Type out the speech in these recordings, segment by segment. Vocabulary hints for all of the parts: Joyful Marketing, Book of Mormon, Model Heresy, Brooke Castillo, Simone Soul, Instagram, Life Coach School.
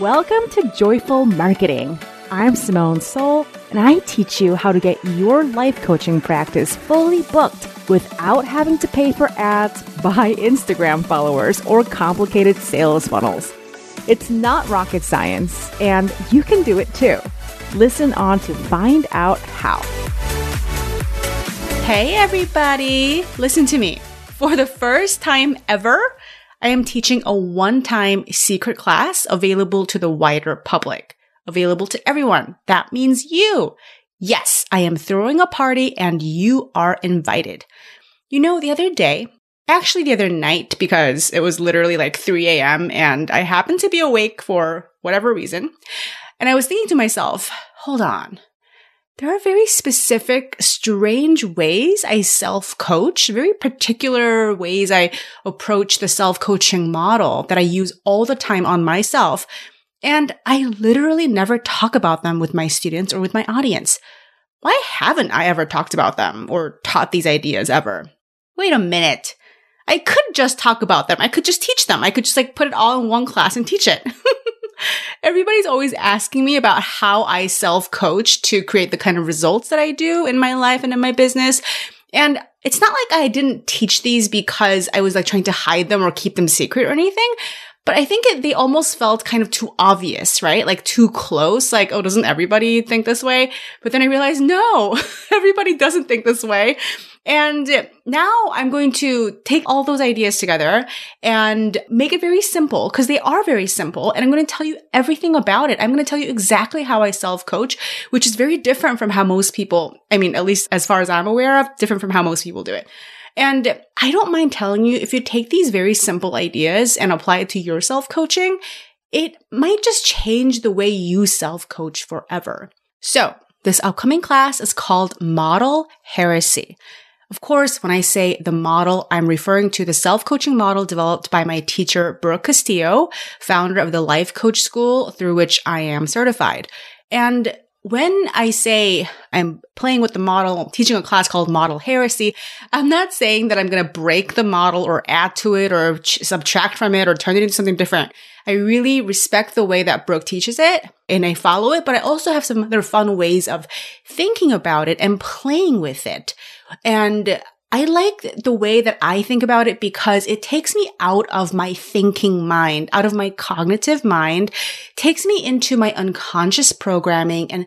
Welcome to Joyful Marketing. I'm Simone Soul, and I teach you how to get your life coaching practice fully booked without having to pay for ads, buy Instagram followers, or complicated sales funnels. It's not rocket science, and you can do it too. Listen on to find out how. Hey everybody, listen to me. For the first time ever, I am teaching a one-time secret class available to the wider public, available to everyone. That means you. Yes, I am throwing a party and you are invited. You know, the other night, because it was literally like 3 a.m. and I happened to be awake for whatever reason, and I was thinking to myself, hold on. There are very specific, strange ways I self-coach, very particular ways I approach the self-coaching model that I use all the time on myself. And I literally never talk about them with my students or with my audience. Why haven't I ever talked about them or taught these ideas ever? Wait a minute. I could just talk about them. I could just teach them. I could just put it all in one class and teach it. Everybody's always asking me about how I self-coach to create the kind of results that I do in my life and in my business. And it's not like I didn't teach these because I was trying to hide them or keep them secret or anything. But I think they almost felt kind of too obvious, right? Too close. Oh, doesn't everybody think this way? But then I realized, no, everybody doesn't think this way. And now I'm going to take all those ideas together and make it very simple, because they are very simple. And I'm going to tell you everything about it. I'm going to tell you exactly how I self-coach, which is very different from how most people, at least as far as I'm aware of, different from how most people do it. And I don't mind telling you, if you take these very simple ideas and apply it to your self-coaching, it might just change the way you self-coach forever. So this upcoming class is called Model Heresy. Of course, when I say the model, I'm referring to the self-coaching model developed by my teacher, Brooke Castillo, founder of the Life Coach School, through which I am certified. And when I say I'm playing with the model, teaching a class called Model Heresy, I'm not saying that I'm going to break the model or add to it or subtract from it or turn it into something different. I really respect the way that Brooke teaches it and I follow it, but I also have some other fun ways of thinking about it and playing with it. And I like the way that I think about it because it takes me out of my thinking mind, out of my cognitive mind, takes me into my unconscious programming and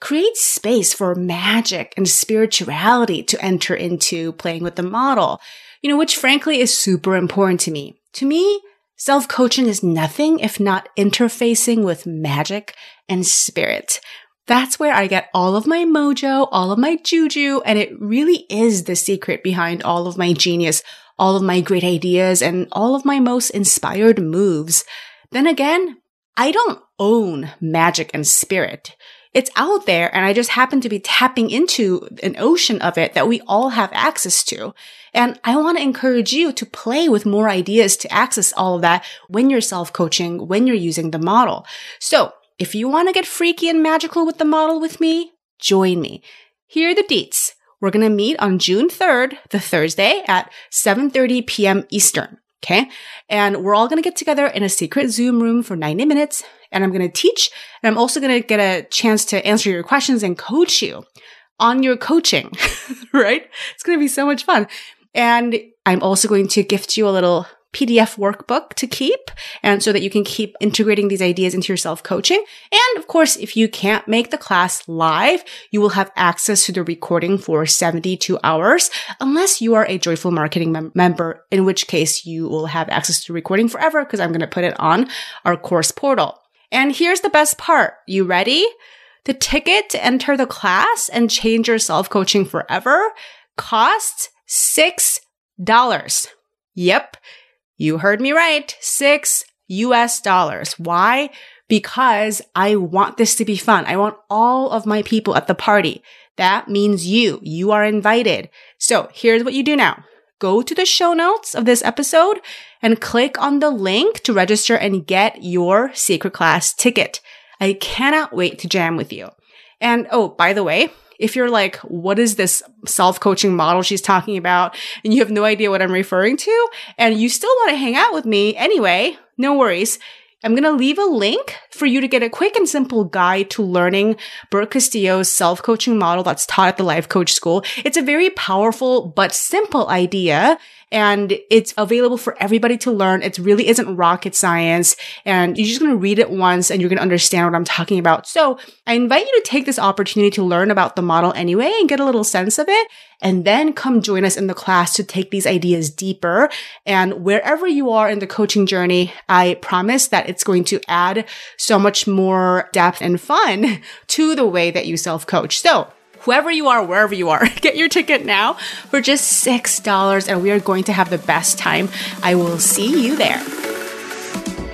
creates space for magic and spirituality to enter into playing with the model, which frankly is super important to me. To me, self-coaching is nothing if not interfacing with magic and spirit. That's where I get all of my mojo, all of my juju, and it really is the secret behind all of my genius, all of my great ideas, and all of my most inspired moves. Then again, I don't own magic and spirit. It's out there, and I just happen to be tapping into an ocean of it that we all have access to. And I want to encourage you to play with more ideas to access all of that when you're self-coaching, when you're using the model. So, if you want to get freaky and magical with the model with me, join me. Here are the deets. We're going to meet on June 3rd, the Thursday at 7:30 p.m. Eastern. Okay. And we're all going to get together in a secret Zoom room for 90 minutes. And I'm going to teach. And I'm also going to get a chance to answer your questions and coach you on your coaching, right? It's going to be so much fun. And I'm also going to gift you a little PDF workbook to keep, and so that you can keep integrating these ideas into your self-coaching. And of course, if you can't make the class live, you will have access to the recording for 72 hours, unless you are a Joyful Marketing member, in which case you will have access to the recording forever, because I'm going to put it on our course portal. And here's the best part. You ready? The ticket to enter the class and change your self-coaching forever costs $6. Yep. You heard me right. $6. Why? Because I want this to be fun. I want all of my people at the party. That means you. You are invited. So here's what you do now. Go to the show notes of this episode and click on the link to register and get your secret class ticket. I cannot wait to jam with you. And oh, by the way, if you're like, what is this self-coaching model she's talking about? And you have no idea what I'm referring to, and you still want to hang out with me anyway, no worries. I'm going to leave a link for you to get a quick and simple guide to learning Brooke Castillo's self-coaching model that's taught at the Life Coach School. It's a very powerful but simple idea, and it's available for everybody to learn. It really isn't rocket science, and you're just going to read it once and you're going to understand what I'm talking about. So I invite you to take this opportunity to learn about the model anyway and get a little sense of it, and then come join us in the class to take these ideas deeper. And wherever you are in the coaching journey, I promise that it's going to add so much more depth and fun to the way that you self-coach. So whoever you are, wherever you are, get your ticket now for just $6, and we are going to have the best time. I will see you there.